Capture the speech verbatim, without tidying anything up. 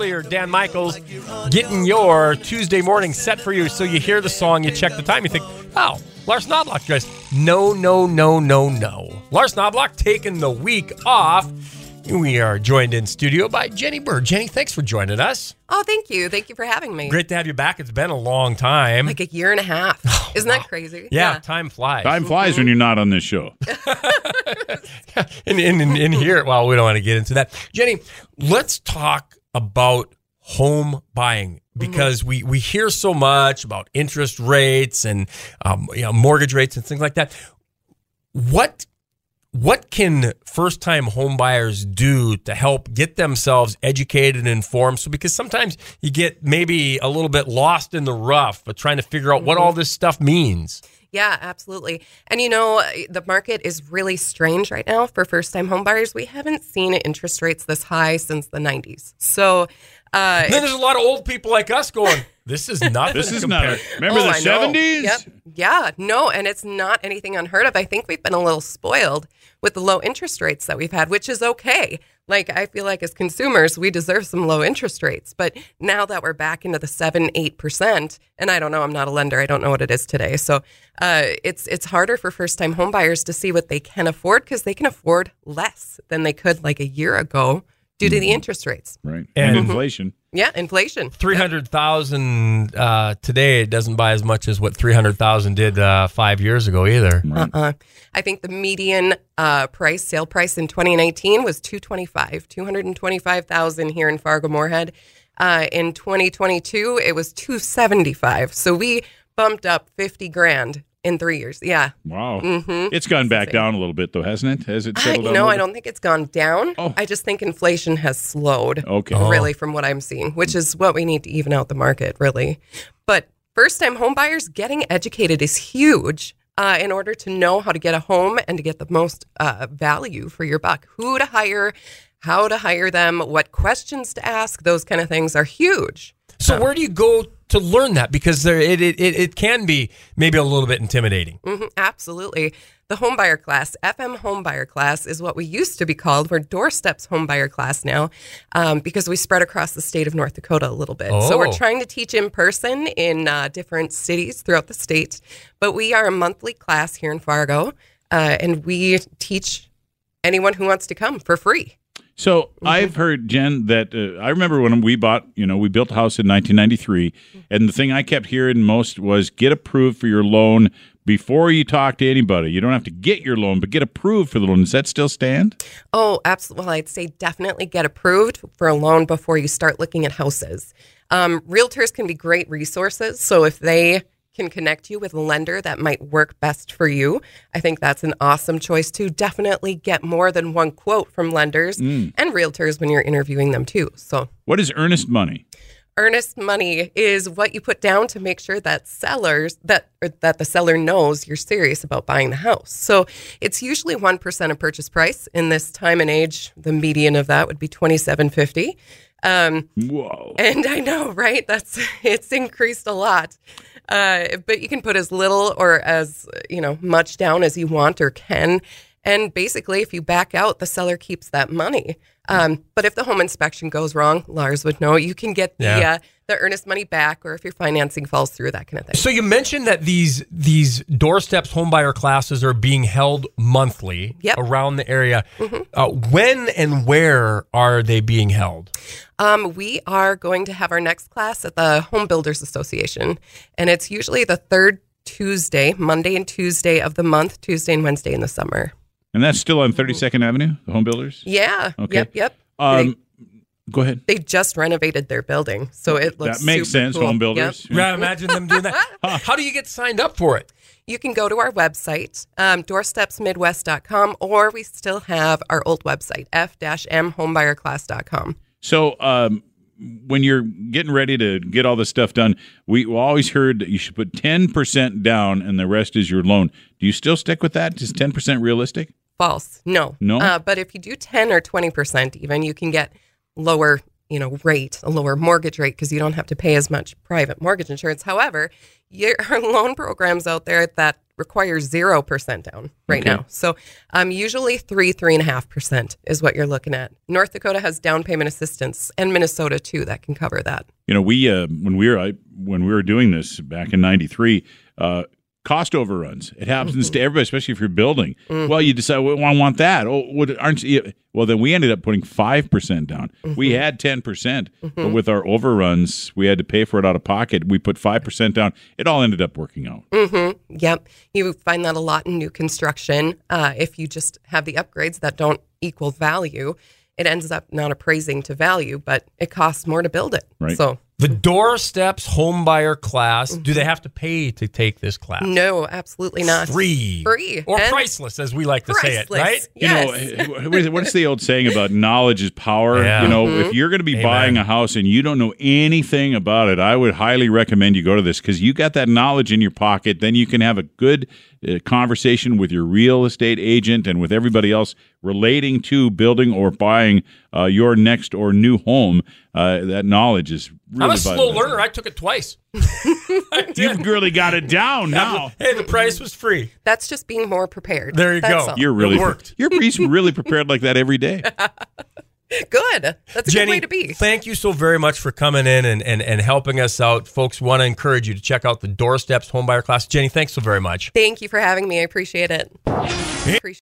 Earlier, Dan Michaels getting your Tuesday morning set for you. So you hear the song, you check the time, you think, oh, Lars Knobloch dressed. No, no, no, no, no. Lars Knobloch taking the week off. We are joined in studio by Jenny Bird. Jenny, thanks for joining us. Oh, thank you. Thank you for having me. Great to have you back. It's been a long time. Like a year and a half. Oh, Isn't wow. that crazy? Yeah, yeah, time flies. Time flies when you're not on this show. and, and, and, and here, well, we don't want to get into that. Jenny, let's talk about home buying, because mm-hmm. we, we hear so much about interest rates and um, you know, mortgage rates and things like that. What What can first-time home buyers do to help get themselves educated and informed? So, because sometimes you get maybe a little bit lost in the rough, but trying to figure out what all this stuff means. Yeah, absolutely. And, you know, the market is really strange right now for first-time home buyers. We haven't seen interest rates this high since the nineties. So, uh, then there's a lot of old people like us going, this is nothing. This is compared. Not. Remember oh, the I seventies? Yep. Yeah, no, and it's not anything unheard of. I think we've been a little spoiled with the low interest rates that we've had, which is okay. Like, I feel like as consumers, we deserve some low interest rates. But now that we're back into the seven, eight percent, and I don't know, I'm not a lender. I don't know what it is today. So uh, it's it's harder for first-time homebuyers to see what they can afford, because they can afford less than they could like a year ago due to the interest rates. Right. And, and inflation. Yeah, inflation. three hundred thousand uh, today doesn't buy as much as what three hundred thousand did uh, five years ago either. Right. Uh-uh. I think the median uh, price, sale price in twenty nineteen was two hundred twenty-five thousand dollars, two hundred twenty-five thousand dollars here in Fargo Moorhead. Uh, in twenty twenty-two, it was two hundred seventy-five thousand dollars. So we bumped up fifty grand. In three years, yeah. Wow. Mm-hmm. It's gone back down a little bit, though, hasn't it? Has it settled down? No, I don't think it's gone down. Oh. I just think inflation has slowed, okay. oh. really, from what I'm seeing, which is what we need to even out the market, really. But first-time homebuyers, getting educated is huge uh, in order to know how to get a home and to get the most uh, value for your buck, who to hire, how to hire them, what questions to ask. Those kind of things are huge. So um, where do you go to learn that? Because there, it, it it can be maybe a little bit intimidating. Mm-hmm, absolutely. The homebuyer class, F M homebuyer class, is what we used to be called. We're Doorsteps homebuyer class now um, because we spread across the state of North Dakota a little bit. Oh. So we're trying to teach in person in uh, different cities throughout the state. But we are a monthly class here in Fargo, uh, and we teach anyone who wants to come for free. So mm-hmm. I've heard, Jen, that uh, I remember when we bought, you know, we built a house in nineteen ninety-three, and the thing I kept hearing most was get approved for your loan before you talk to anybody. You don't have to get your loan, but get approved for the loan. Does that still stand? Oh, absolutely. Well, I'd say definitely get approved for a loan before you start looking at houses. Um, realtors can be great resources, so if they can connect you with a lender that might work best for you, I think that's an awesome choice too. Definitely get more than one quote from lenders mm. and realtors when you're interviewing them too. So, what is earnest money? Earnest money is what you put down to make sure that sellers that or that the seller knows you're serious about buying the house. So it's usually one percent of purchase price. In this time and age, the median of that would be twenty-seven fifty. Um, Whoa! And I know, right? That's it's increased a lot. Uh, but you can put as little or as, you know, much down as you want or can. And basically, if you back out, the seller keeps that money. Um, but if the home inspection goes wrong, Lars would know, you can get the yeah. uh, the earnest money back, or if your financing falls through, that kind of thing. So you mentioned that these these Doorsteps homebuyer classes are being held monthly yep. around the area. Mm-hmm. Uh, when and where are they being held? Um, we are going to have our next class at the Home Builders Association, and it's usually the third Tuesday, Monday and Tuesday of the month, Tuesday and Wednesday in the summer. And that's still on thirty-second Avenue, the Home Builders? Yeah. Okay. Yep, yep. Um, they, go ahead. They just renovated their building, so it looks super cool. That makes sense, cool. Home Builders. Yep. Yeah, imagine them doing that. How do you get signed up for it? You can go to our website, um, doorsteps midwest dot com, or we still have our old website, f dash m home buyer class dot com. So um, when you're getting ready to get all this stuff done, we always heard that you should put ten percent down and the rest is your loan. Do you still stick with that? Is ten percent realistic? False. No. No. Uh, but if you do ten or twenty percent even, you can get lower, you know, rate, a lower mortgage rate, because you don't have to pay as much private mortgage insurance. However, there are loan programs out there that requires zero percent down right okay. now. So um, usually three, three and a half percent is what you're looking at. North Dakota has down payment assistance, and Minnesota too that can cover that. You know, we uh, when we were I, when we were doing this back in ninety-three. Uh, Cost overruns. It happens mm-hmm. to everybody, especially if you're building. Mm-hmm. Well, you decide, well, I want that. Oh, what, aren't you? Well, then we ended up putting five percent down. Mm-hmm. We had ten percent, mm-hmm. but with our overruns, we had to pay for it out of pocket. We put five percent down. It all ended up working out. Mm-hmm. Yep. You find that a lot in new construction. Uh, if you just have the upgrades that don't equal value, it ends up not appraising to value, but it costs more to build it. Right. So. The Doorsteps homebuyer class, do they have to pay to take this class? No, absolutely not. Free. Free. Or and priceless, as we like to priceless. say it, right? Yes. You know, what's the old saying about knowledge is power? Yeah. You know, mm-hmm. if you're going to be Amen. buying a house and you don't know anything about it, I would highly recommend you go to this, because you got that knowledge in your pocket. Then you can have a good uh, conversation with your real estate agent and with everybody else relating to building or buying uh, your next or new home. Uh, that knowledge is really I'm a slow learner. It. I took it twice. You've really got it down now. Hey, the price was free. That's just being more prepared. There you That's go. All. You're really it worked. You're really prepared like that every day. Good. That's a Jenny, good way to be. Thank you so very much for coming in and, and, and helping us out. Folks, want to encourage you to check out the Doorsteps Homebuyer Class. Jenny, thanks so very much. Thank you for having me. I appreciate it. I appreciate